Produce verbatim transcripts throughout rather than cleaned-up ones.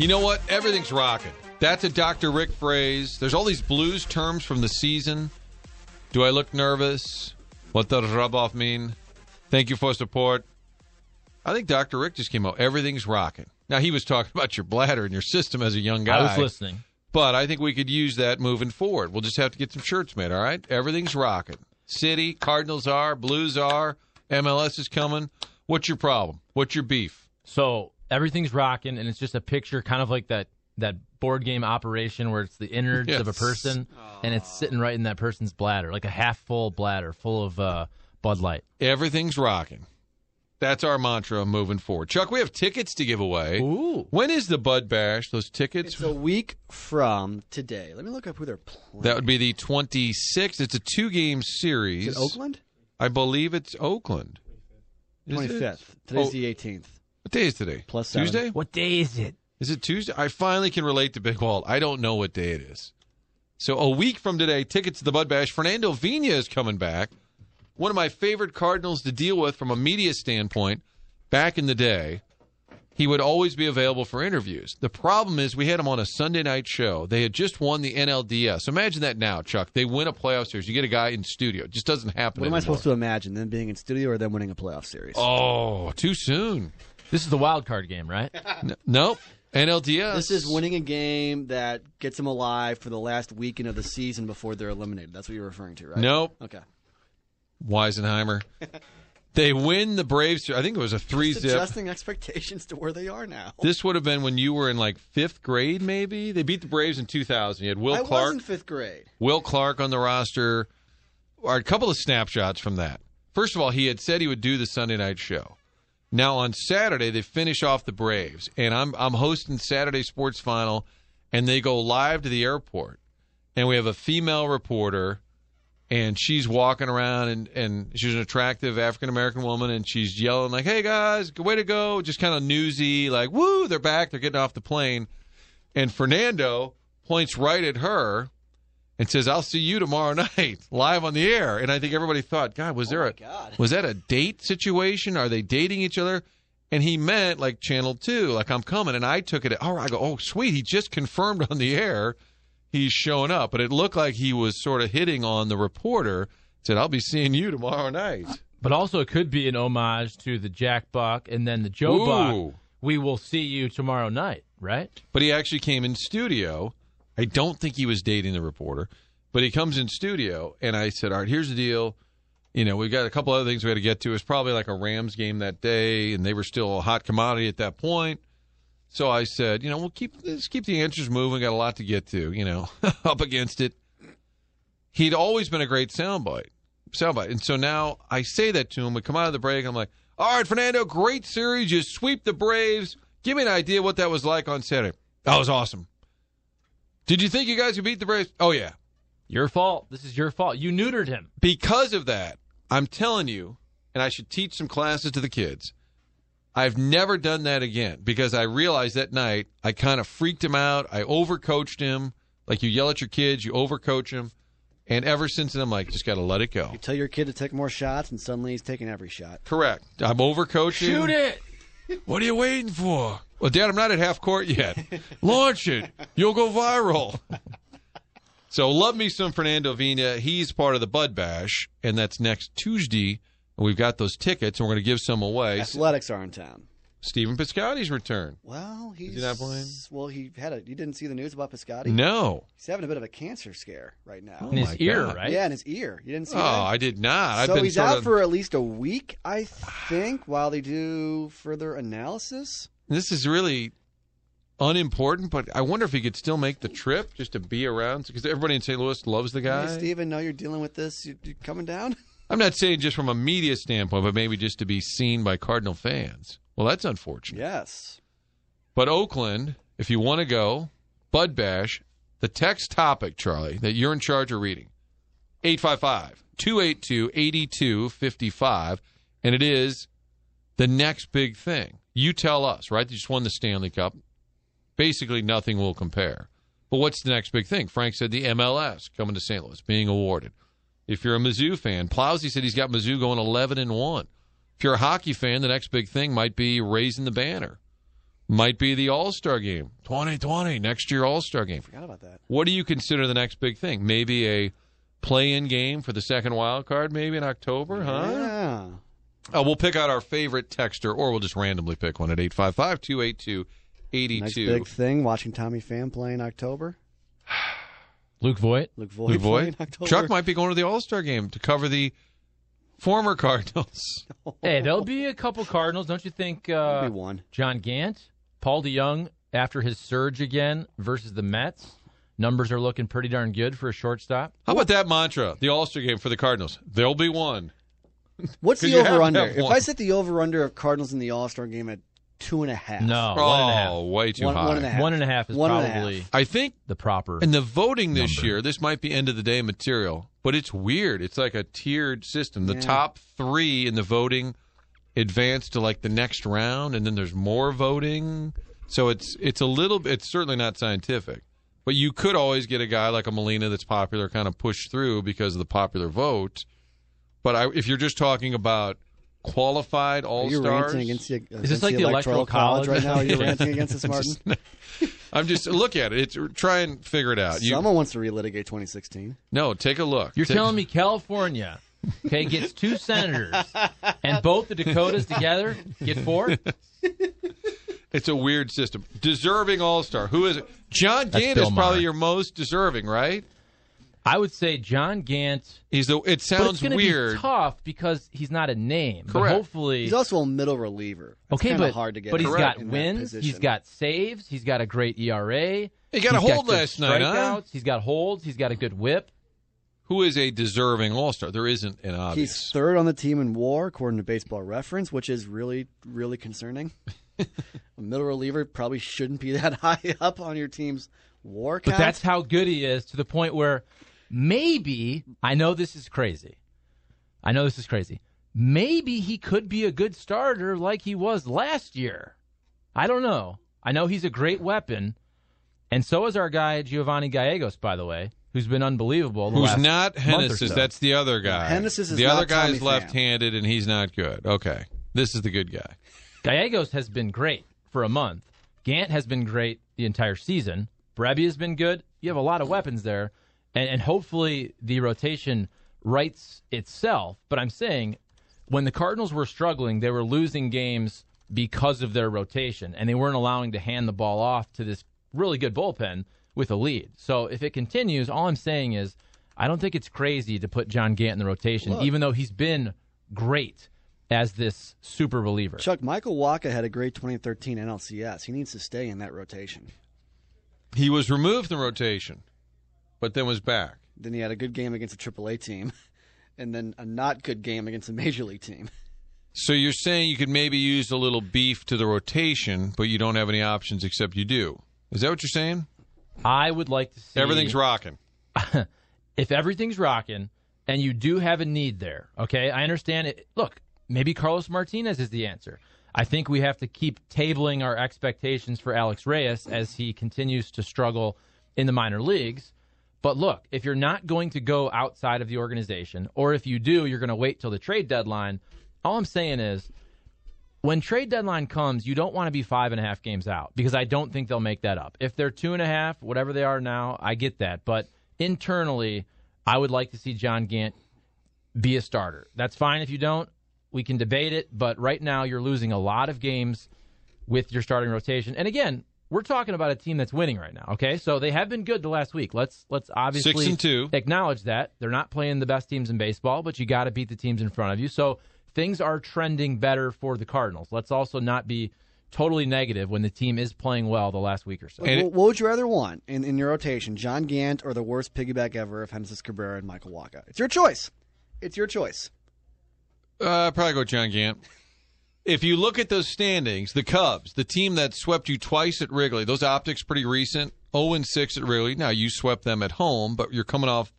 You know what? Everything's rocking. That's a Doctor Rick phrase. There's all these blues terms from the season. Do I look nervous? What does rub-off mean? Thank you for support. I think Doctor Rick just came out. Everything's rocking. Now, he was talking about your bladder and your system as a young guy. I was listening. But I think we could use that moving forward. We'll just have to get some shirts made, all right? Everything's rocking. City, Cardinals are, Blues are, M L S is coming. What's your problem? What's your beef? So... everything's rocking, and it's just a picture, kind of like that, that board game operation where it's the innards yes. of a person, Aww. And it's sitting right in that person's bladder, like a half-full bladder full of uh, Bud Light. Everything's rocking. That's our mantra moving forward. Chuck, we have tickets to give away. Ooh. When is the Bud Bash, those tickets? It's a week from today. Let me look up who they're playing. That would be the twenty-sixth. It's a two-game series. Is it Oakland? I believe it's Oakland. Is twenty-fifth. It? Today's oh. the eighteenth. What day is today? Plus seven. Tuesday? What day is it? Is it Tuesday? I finally can relate to Big Walt. I don't know what day it is. So a week from today, tickets to the Bud Bash. Fernando Vina is coming back. One of my favorite Cardinals to deal with from a media standpoint back in the day. He would always be available for interviews. The problem is we had him on a Sunday night show. They had just won the N L D S. Imagine that now, Chuck. They win a playoff series. You get a guy in studio. It just doesn't happen What anymore. Am I supposed to imagine? Them being in studio or them winning a playoff series? Oh, too soon. This is the wild card game, right? No, nope. N L D S. This is winning a game that gets them alive for the last weekend of the season before they're eliminated. That's what you're referring to, right? Nope. Okay. Weisenheimer. They win the Braves. I think it was a three-zip. Just adjusting expectations to where they are now. This would have been when you were in, like, fifth grade, maybe? They beat the Braves in two thousand. You had Will I Clark. I was in fifth grade. Will Clark on the roster. Or a couple of snapshots from that. First of all, he had said he would do the Sunday night show. Now, on Saturday, they finish off the Braves, and I'm I'm hosting Saturday Sports Final, and they go live to the airport, and we have a female reporter, and she's walking around, and, and she's an attractive African-American woman, and she's yelling, like, hey, guys, way to go, just kind of newsy, like, woo, they're back, they're getting off the plane. And Fernando points right at her and says, I'll see you tomorrow night, live on the air. And I think everybody thought, God, was there oh a God. was that a date situation? Are they dating each other? And he meant, like, Channel two, like, I'm coming. And I took it, oh, I go, oh, sweet, he just confirmed on the air he's showing up. But it looked like he was sort of hitting on the reporter, said, I'll be seeing you tomorrow night. But also it could be an homage to the Jack Buck and then the Joe Ooh. Buck, we will see you tomorrow night, right? But he actually came in studio. I don't think he was dating the reporter, but he comes in studio, and I said, all right, here's the deal. You know, we've got a couple other things we had to get to. It was probably like a Rams game that day, and they were still a hot commodity at that point. So I said, you know, we'll keep, let's keep the answers moving. Got a lot to get to, you know, up against it. He'd always been a great soundbite. soundbite. And so now I say that to him. We come out of the break, and I'm like, all right, Fernando, great series. You sweep the Braves. Give me an idea what that was like on Saturday. That was awesome. Did you think you guys could beat the Braves? Oh, yeah. Your fault. This is your fault. You neutered him. Because of that, I'm telling you, and I should teach some classes to the kids, I've never done that again because I realized that night I kind of freaked him out. I overcoached him. Like you yell at your kids, you overcoach him. And ever since then, I'm like, just got to let it go. You tell your kid to take more shots, and suddenly he's taking every shot. Correct. I'm overcoaching. Shoot it. What are you waiting for? Well, Dad, I'm not at half court yet. Launch it. You'll go viral. So love me some Fernando Vina. He's part of the Bud Bash, and that's next Tuesday. And we've got those tickets, and we're going to give some away. Athletics are in town. Stephen Piscotty's return. Well, he's Is he not playing? Well, he had a. You didn't see the news about Piscotty? No. He's having a bit of a cancer scare right now. Oh, in his God. ear, right? Yeah, in his ear. You didn't see oh, that? Oh, I did not. So I've been he's out of... for at least a week, I think, while they do further analysis. This is really unimportant, but I wonder if he could still make the trip just to be around, because everybody in Saint Louis loves the guy. Hey, Stephen, know you're dealing with this. You, you coming down? I'm not saying just from a media standpoint, but maybe just to be seen by Cardinal fans. Well, that's unfortunate. Yes. But Oakland, if you want to go, Bud Bash, the text topic, Charlie, that you're in charge of reading, eight five five, two eight two, eight two five five, and it is the next big thing. You tell us, right? They just won the Stanley Cup. Basically, nothing will compare. But what's the next big thing? Frank said the M L S coming to Saint Louis, being awarded. If you're a Mizzou fan, Plowsy said he's got Mizzou going eleven and one. If you're a hockey fan, the next big thing might be raising the banner. Might be the All-Star Game. twenty twenty, next year All-Star Game. I forgot about that. What do you consider the next big thing? Maybe a play-in game for the second wild card, maybe in October, huh? Yeah. Uh, we'll pick out our favorite texter, or we'll just randomly pick one at eight five five, two eight two, eight two. Next big thing, watching Tommy Pham play in October. Luke Voigt. Luke Voigt. Luke Voigt. In October. Chuck might be going to the All-Star Game to cover the former Cardinals. Hey, there'll be a couple Cardinals, don't you think? Uh, Maybe one. John Gant, Paul DeYoung after his surge again versus the Mets. Numbers are looking pretty darn good for a shortstop. How about that mantra? The All-Star Game for the Cardinals. There'll be one. What's the over-under? If I set the over-under of Cardinals in the All-Star Game at two and a half. No, oh, one and a half. way too one, high. One and a half. One and a half is one probably. Half. I think the proper. And the voting this number. year, this might be end of the day material, but it's weird. It's like a tiered system. The yeah. top three in the voting advance to like the next round, and then there's more voting. So it's it's a little. It's certainly not scientific, but you could always get a guy like a Molina that's popular, kind of pushed through because of the popular vote. But I, if you're just talking about qualified all-stars. Are you ranting against the, uh, Is this like the electoral, electoral college, college right now? Are you yeah. ranting against this, Martin? I'm just, I'm just look at it. It's, try and figure it out. Someone you, wants to relitigate twenty sixteen. No, take a look. You're take, telling me California, okay, gets two senators and both the Dakotas together get four? It's a weird system. Deserving all-star. Who is it? John Gant is probably your most deserving, right? I would say John Gant. He's the. It sounds but it's weird. Be tough because he's not a name. Correct. But hopefully, he's also a middle reliever. It's okay, but hard to get. But he's got wins. He's got saves. He's got a great E R A. He got a hold last night. Huh? He's got holds. He's got a good whip. Who is a deserving all-star? There isn't an obvious. He's third on the team in W A R according to Baseball Reference, which is really, really concerning. A middle reliever probably shouldn't be that high up on your team's W A R count. But that's how good he is, to the point where. Maybe, I know this is crazy. I know this is crazy. Maybe he could be a good starter like he was last year. I don't know. I know he's a great weapon, and so is our guy Giovanni Gallegos, by the way, who's been unbelievable. The who's last not Hennessy. So. That's the other guy. Hennessy is the not other guy's left-handed, Pham. And he's not good. Okay, this is the good guy. Gallegos has been great for a month. Gant has been great the entire season. Breby has been good. You have a lot of weapons there. And, and hopefully the rotation rights itself. But I'm saying when the Cardinals were struggling, they were losing games because of their rotation, and they weren't allowing to hand the ball off to this really good bullpen with a lead. So if it continues, all I'm saying is I don't think it's crazy to put John Gant in the rotation, Look. even though he's been great as this super reliever. Chuck, Michael Wacha had a great twenty thirteen N L C S. He needs to stay in that rotation. He was removed from the rotation. But then was back. Then he had a good game against a triple A team, and then a not good game against a major league team. So you're saying you could maybe use a little beef to the rotation, but you don't have any options except you do. Is that what you're saying? I would like to see... Everything's rocking. If everything's rocking, and you do have a need there, okay? I understand it. Look, maybe Carlos Martinez is the answer. I think we have to keep tabling our expectations for Alex Reyes as he continues to struggle in the minor leagues. But look, if you're not going to go outside of the organization, or if you do, you're going to wait till the trade deadline. All I'm saying is when trade deadline comes, you don't want to be five and a half games out, because I don't think they'll make that up. If they're two and a half, whatever they are now, I get that. But internally, I would like to see John Gant be a starter. That's fine if you don't. We can debate it. But right now, you're losing a lot of games with your starting rotation. And again, we're talking about a team that's winning right now, okay? So they have been good the last week. Let's let's obviously Six and two. acknowledge that. They're not playing the best teams in baseball, but you got to beat the teams in front of you. So things are trending better for the Cardinals. Let's also not be totally negative when the team is playing well the last week or so. What, what would you rather want in, in your rotation, John Gant or the worst piggyback ever of Hemsworth Cabrera and Michael Wacha? It's your choice. It's your choice. Uh, probably go with John Gant. If you look at those standings, the Cubs, the team that swept you twice at Wrigley, those optics pretty recent, oh and six at Wrigley. Now, you swept them at home, but you're coming off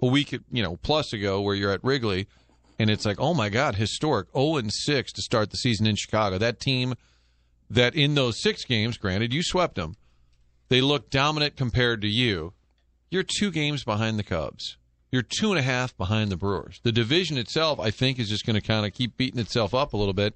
a week, you know, plus ago where you're at Wrigley, and it's like, oh, my God, historic, oh and six to start the season in Chicago. That team that in those six games, granted, you swept them, they look dominant compared to you. You're two games behind the Cubs. You're two and a half behind the Brewers. The division itself, I think, is just going to kind of keep beating itself up a little bit.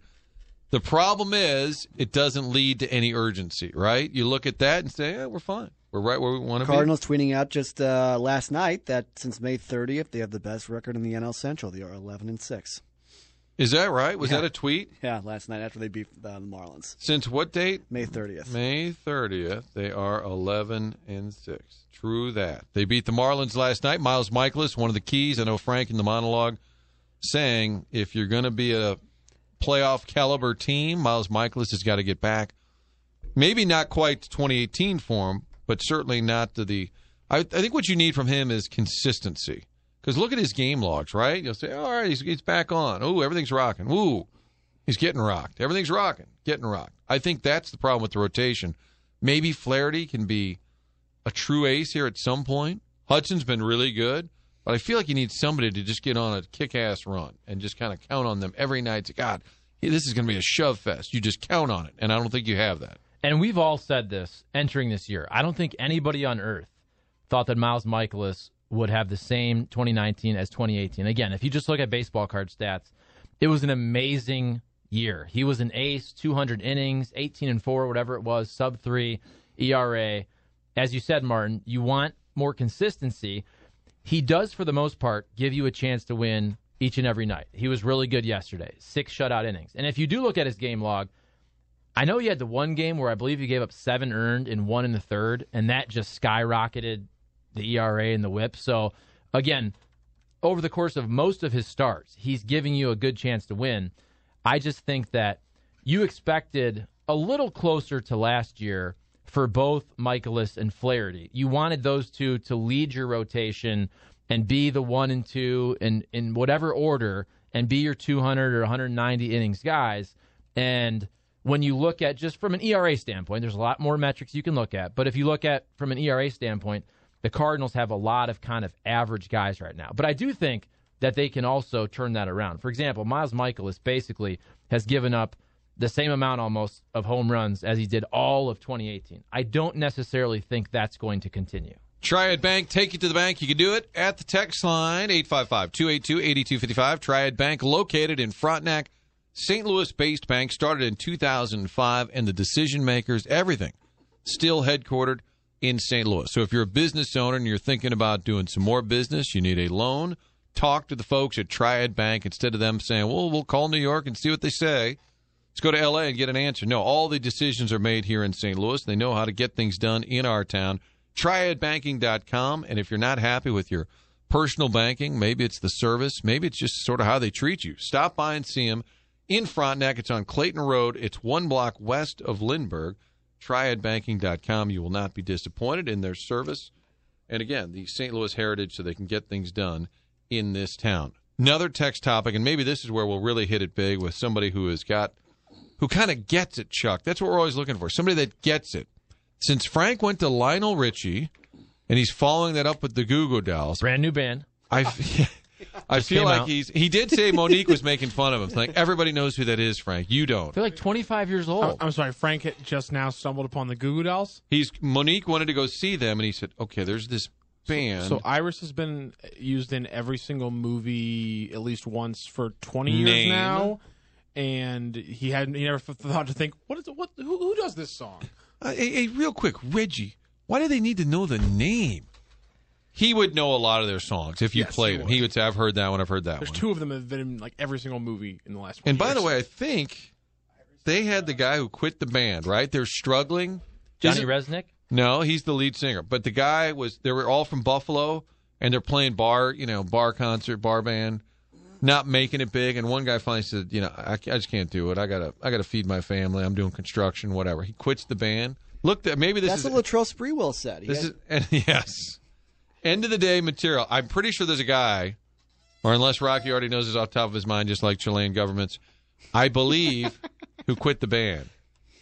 The problem is it doesn't lead to any urgency, right? You look at that and say, yeah, we're fine. We're right where we want to be. Cardinals tweeting out just uh, last night that since May thirtieth, they have the best record in the N L Central. They are eleven and six. Is that right? Was yeah. that a tweet? Yeah, last night after they beat uh, the Marlins. Since what date? May thirtieth. May thirtieth, they are eleven and six. True that. They beat the Marlins last night. Miles Mikolas, one of the keys. I know Frank in the monologue saying if you're going to be a playoff caliber team, Miles Mikolas has got to get back. Maybe not quite to twenty eighteen form, but certainly not to the I, I think what you need from him is consistency. Because look at his game logs, right? You'll say, all right, he's, he's back on. Ooh, everything's rocking. Ooh, he's getting rocked. Everything's rocking, getting rocked. I think that's the problem with the rotation. Maybe Flaherty can be a true ace here at some point. Hudson's been really good, but I feel like you need somebody to just get on a kick-ass run and just kind of count on them every night. It's like, God, this is going to be a shove fest. You just count on it, and I don't think you have that. And we've all said this entering this year. I don't think anybody on earth thought that Miles Mikolas would have the same twenty nineteen as twenty eighteen. Again, if you just look at baseball card stats, it was an amazing year. He was an ace, two hundred innings, eighteen and four, whatever it was, sub three E R A. As you said, Martin, you want more consistency. He does, for the most part, give you a chance to win each and every night. He was really good yesterday, six shutout innings. And if you do look at his game log, I know he had the one game where I believe he gave up seven earned and one in the third, and that just skyrocketed the E R A and the whip. So, again, over the course of most of his starts, he's giving you a good chance to win. I just think that you expected a little closer to last year for both Mikolas and Flaherty. You wanted those two to lead your rotation and be the one and two in, in whatever order and be your two hundred or one hundred ninety innings guys. And when you look at just from an E R A standpoint, there's a lot more metrics you can look at. But if you look at from an E R A standpoint, the Cardinals have a lot of kind of average guys right now. But I do think that they can also turn that around. For example, Miles Mikolas basically has given up the same amount almost of home runs as he did all of twenty eighteen. I don't necessarily think that's going to continue. Triad Bank, take it to the bank. You can do it at the text line, eight five five, two eight two, eight two five five. Triad Bank, located in Frontenac, Saint Louis-based bank, started in two thousand five, and the decision makers, everything, still headquartered in Saint Louis. So if you're a business owner and you're thinking about doing some more business, you need a loan, talk to the folks at Triad Bank instead of them saying, well, we'll call New York and see what they say. Let's go to L A and get an answer. No, all the decisions are made here in Saint Louis. They know how to get things done in our town. triad banking dot com. And if you're not happy with your personal banking, maybe it's the service, maybe it's just sort of how they treat you, stop by and see them in Frontenac. It's on Clayton Road. It's one block west of Lindbergh. triad banking dot com. You will not be disappointed in their service. And again, the Saint Louis heritage, so they can get things done in this town. Another text topic, and maybe this is where we'll really hit it big with somebody who has got, who kind of gets it, Chuck. That's what we're always looking for, somebody that gets it. Since Frank went to Lionel Richie, and he's following that up with the Goo Goo Dolls. Brand new band. I, I feel like out. he's, he did say Monique was making fun of him. Like, everybody knows who that is, Frank. You don't. They're like twenty-five years old. I'm sorry, Frank just now stumbled upon the Goo Goo Dolls? He's, Monique wanted to go see them, and he said, okay, there's this band. So, so Iris has been used in every single movie at least once for twenty years Name. now, and he had he never thought to think, what is it, what, who, who does this song? Uh, hey, hey, real quick, Reggie, why do they need to know the name? He would know a lot of their songs if you yes, played them. He would say, I've heard that one, I've heard that There's one. There's two of them that have been in like every single movie in the last one. And years. By the way, I think they had the guy who quit the band, right? They're struggling. Johnny Resnick? No, he's the lead singer. But the guy was, they were all from Buffalo, and they're playing bar, you know, bar concert, bar band, not making it big. And one guy finally said, you know, I, I just can't do it. I gotta, I gotta feed my family. I'm doing construction, whatever. He quits the band. Look, maybe this That's is... That's what Latrell Sprewell said. He this has... is, and, yes. End of the day material. I'm pretty sure there's a guy, or unless Rocky already knows this off the top of his mind, just like Chilean governments, I believe, who quit the band,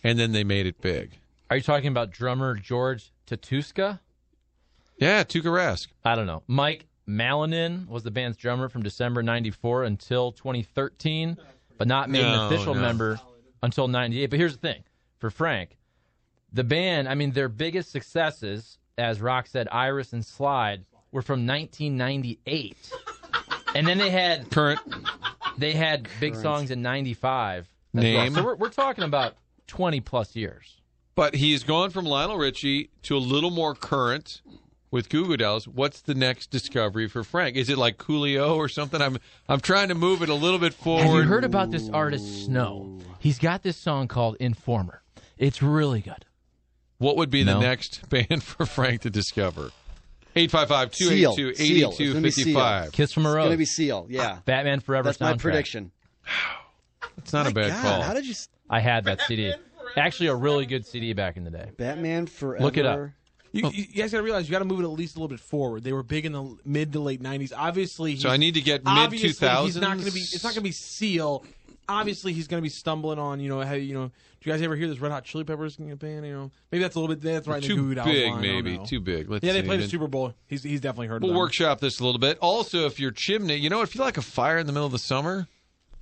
and then they made it big. Are you talking about drummer George Tatuska? Yeah, Tukaresk. I don't know. Mike Malinin was the band's drummer from December ninety-four until twenty thirteen, but not made no, an official no. member until ninety-eight. But here's the thing. For Frank... The band, I mean, their biggest successes, as Rock said, Iris and Slide, were from nineteen ninety-eight. And then they had current. They had current. big songs in ninety-five. Name. Well. So we're, we're talking about twenty-plus years. But he's gone from Lionel Richie to a little more current with Goo Goo Dolls. What's the next discovery for Frank? Is it like Coolio or something? I'm I'm trying to move it a little bit forward. Have you heard about this artist, Snow? He's got this song called Informer. It's really good. What would be no. the next band for Frank to discover? eight five five, two eight two, eight two five five. Kiss from a Rose. It's going to be Seal, yeah. Batman Forever That's soundtrack. That's my prediction. That's not oh a bad God. call. How did you... I had that Batman C D. Forever. Actually, a really good C D back in the day. Batman Forever. Look it up. You, you guys got to realize you got to move it at least a little bit forward. They were big in the mid to late nineties. Obviously, he's, so I need to get mid two thousands. He's not going to be. It's not going to be Seal. Obviously, he's going to be stumbling on, you know, hey, you know, do you guys ever hear this Red Hot Chili Peppers band? You know, maybe that's a little bit, that's right in the Goo Goo Dolls line. Too big, maybe. Too big. Let's yeah, they played the Super Bowl. He's he's definitely heard we'll of that. We'll workshop this a little bit. Also, if you're chimney, you know, if you like a fire in the middle of the summer,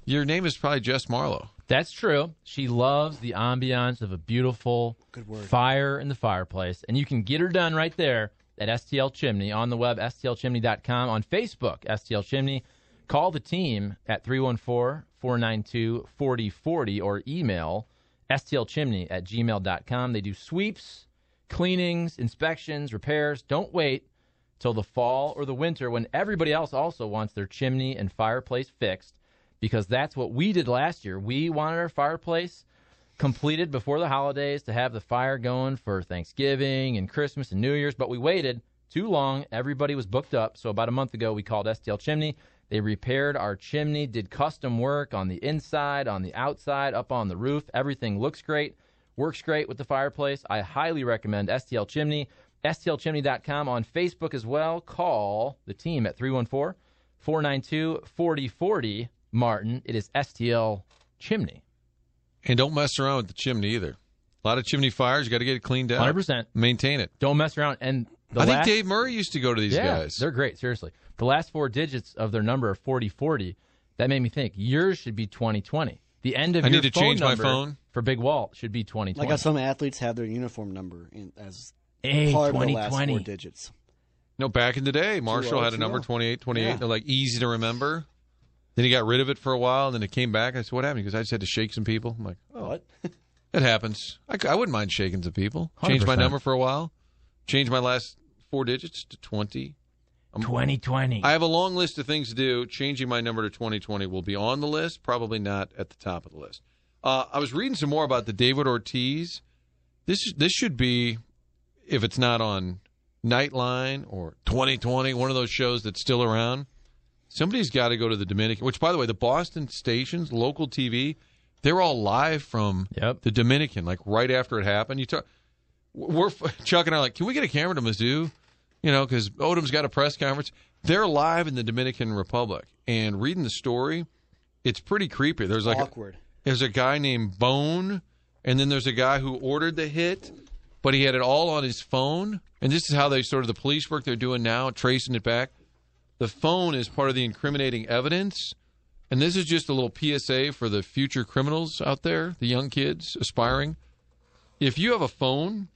your name is probably Jess Marlowe. That's true. She loves the ambiance of a beautiful fire in the fireplace. And you can get her done right there at S T L Chimney, on the web, S T L chimney dot com, on Facebook, S T L Chimney. Call the team at three one four, four nine two, four zero four zero or email S T L chimney at gmail dot com. They do sweeps, cleanings, inspections, repairs. Don't wait till the fall or the winter when everybody else also wants their chimney and fireplace fixed, because that's what we did last year. We wanted our fireplace completed before the holidays to have the fire going for Thanksgiving and Christmas and New Year's, but we waited too long. Everybody was booked up, so about a month ago we called S T L Chimney. They repaired our chimney, did custom work on the inside, on the outside, up on the roof. Everything looks great, works great with the fireplace. I highly recommend S T L Chimney, S T L chimney dot com, on Facebook as well. Call the team at three one four, four nine two, four zero four zero, Martin. It is S T L Chimney. And don't mess around with the chimney either. A lot of chimney fires, you got to get it cleaned out. one hundred percent. Maintain it. Don't mess around. And the I last, think Dave Murray used to go to these yeah, guys. They're great, seriously. The last four digits of their number are forty forty. That made me think yours should be twenty twenty. The end of I your need to phone change number my phone. For Big Walt should be twenty twenty. Like some athletes have their uniform number in, as hey, part of the last four digits. No, back in the day, Marshall had a number twenty-eight twenty-eight. Yeah. They're like easy to remember. Then he got rid of it for a while, and then it came back. I said, "What happened?" Because I just had to shake some people. I'm like, "Oh, what? It happens. I, I wouldn't mind shaking some people." Change my number for a while. Change my last four digits to twenty. twenty twenty. I have a long list of things to do. Changing my number to twenty twenty will be on the list, probably not at the top of the list. Uh, I was reading some more about the David Ortiz. This this should be, if it's not on Nightline or twenty twenty, one of those shows that's still around. Somebody's got to go to the Dominican, which, by the way, the Boston stations, local T V, they're all live from yep. the Dominican, like right after it happened. You talk, we're Chuck and I are like, can we get a camera to Mizzou? You know, because Odom's got a press conference. They're live in the Dominican Republic. And reading the story, it's pretty creepy. There's like awkward. A, there's a guy named Bone, and then there's a guy who ordered the hit, but he had it all on his phone. And this is how they sort of the police work they're doing now, tracing it back. The phone is part of the incriminating evidence. And this is just a little P S A for the future criminals out there, the young kids aspiring. If you have a phone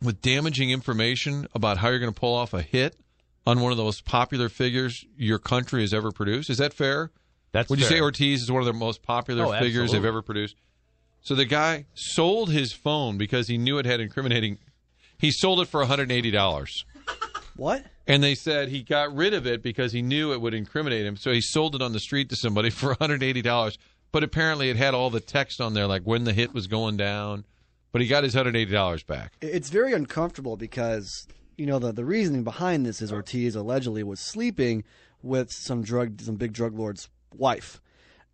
with damaging information about how you're going to pull off a hit on one of the most popular figures your country has ever produced. Is that fair? That's Would fair. You say Ortiz is one of the most popular oh, figures absolutely. They've ever produced? So the guy sold his phone because he knew it had incriminating. He sold it for one hundred eighty dollars. What? And they said he got rid of it because he knew it would incriminate him. So he sold it on the street to somebody for one hundred eighty dollars. But apparently it had all the text on there, like when the hit was going down. But he got his one hundred eighty dollars back. It's very uncomfortable because, you know, the, the reasoning behind this is Ortiz allegedly was sleeping with some drug, some big drug lord's wife.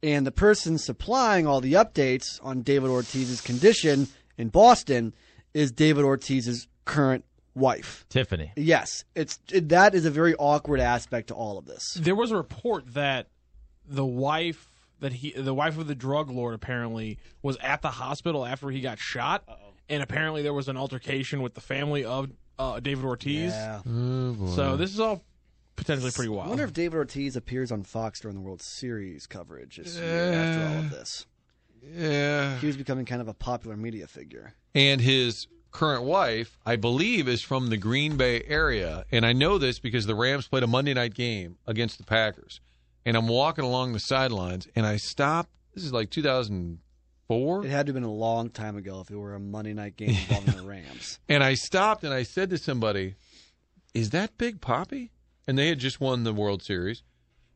And the person supplying all the updates on David Ortiz's condition in Boston is David Ortiz's current wife, Tiffany. Yes. It's it, that is a very awkward aspect to all of this. There was a report that the wife... That he, the wife of the drug lord, apparently was at the hospital after he got shot, Uh-oh. and apparently there was an altercation with the family of uh, David Ortiz. Yeah. Oh, so this is all potentially pretty wild. I wonder if David Ortiz appears on Fox during the World Series coverage this yeah. year after all of this. Yeah, he was becoming kind of a popular media figure. And his current wife, I believe, is from the Green Bay area, and I know this because the Rams played a Monday night game against the Packers. And I'm walking along the sidelines, and I stopped. This is like two thousand four. It had to have been a long time ago if it were a Monday night game involving the Rams. And I stopped, and I said to somebody, is that Big Papi? And they had just won the World Series.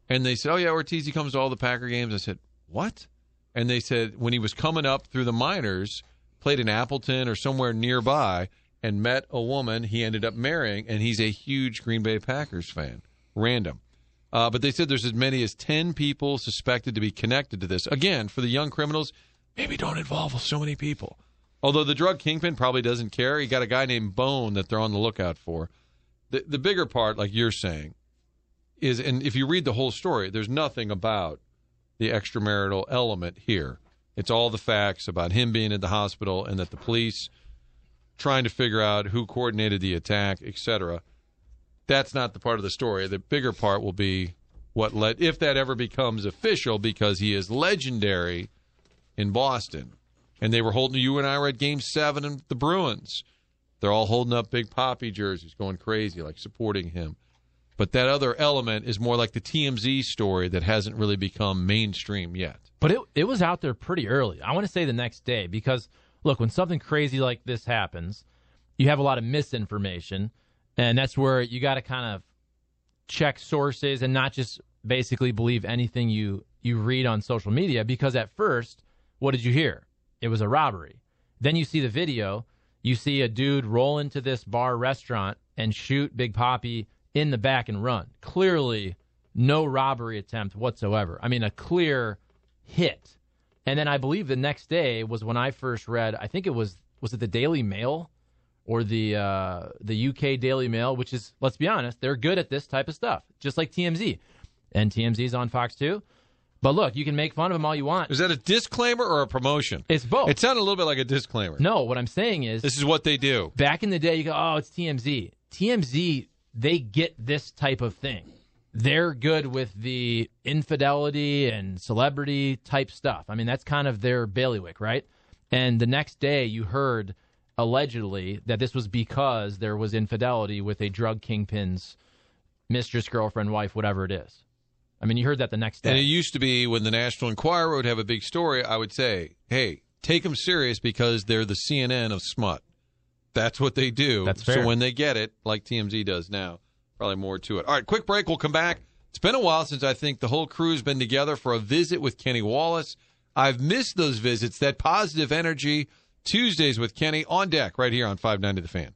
And they said, oh, yeah, Ortiz, he comes to all the Packer games. I said, what? And they said when he was coming up through the minors, played in Appleton or somewhere nearby, and met a woman he ended up marrying, and he's a huge Green Bay Packers fan. Random. Uh, but they said there's as many as ten people suspected to be connected to this. Again, for the young criminals, maybe don't involve so many people. Although the drug kingpin probably doesn't care. He got a guy named Bone that they're on the lookout for. The, the bigger part, like you're saying, is, and if you read the whole story, there's nothing about the extramarital element here. It's all the facts about him being at the hospital and that the police trying to figure out who coordinated the attack, et cetera. That's not the part of the story. The bigger part will be what led, if that ever becomes official, because he is legendary in Boston. And they were holding, you and I were at Game seven and the Bruins. They're all holding up Big Papi jerseys, going crazy, like supporting him. But that other element is more like the T M Z story that hasn't really become mainstream yet. But it it was out there pretty early. I want to say the next day, because, look, when something crazy like this happens, you have a lot of misinformation. And that's where you got to kind of check sources and not just basically believe anything you, you read on social media, because at first, what did you hear? It was a robbery. Then you see the video. You see a dude roll into this bar restaurant and shoot Big Papi in the back and run. Clearly, no robbery attempt whatsoever. I mean, a clear hit. And then I believe the next day was when I first read, I think it was, was it the Daily Mail? Or the uh, the U K Daily Mail, which is, let's be honest, they're good at this type of stuff, just like T M Z. And T M Z's on Fox too. But look, you can make fun of them all you want. Is that a disclaimer or a promotion? It's both. It sounded a little bit like a disclaimer. No, what I'm saying is... This is what they do. Back in the day, you go, oh, it's T M Z. T M Z, they get this type of thing. They're good with the infidelity and celebrity type stuff. I mean, that's kind of their bailiwick, right? And the next day, you heard... allegedly that this was because there was infidelity with a drug kingpin's mistress, girlfriend, wife, whatever it is. I mean, you heard that the next day. And it used to be when the National Enquirer would have a big story, I would say, hey, take them serious because they're the C N N of smut. That's what they do. That's fair. So when they get it, like T M Z does now, probably more to it. All right, quick break. We'll come back. It's been a while since I think the whole crew's been together for a visit with Kenny Wallace. I've missed those visits, that positive energy. Tuesdays with Kenny on deck right here on five ninety The Fan.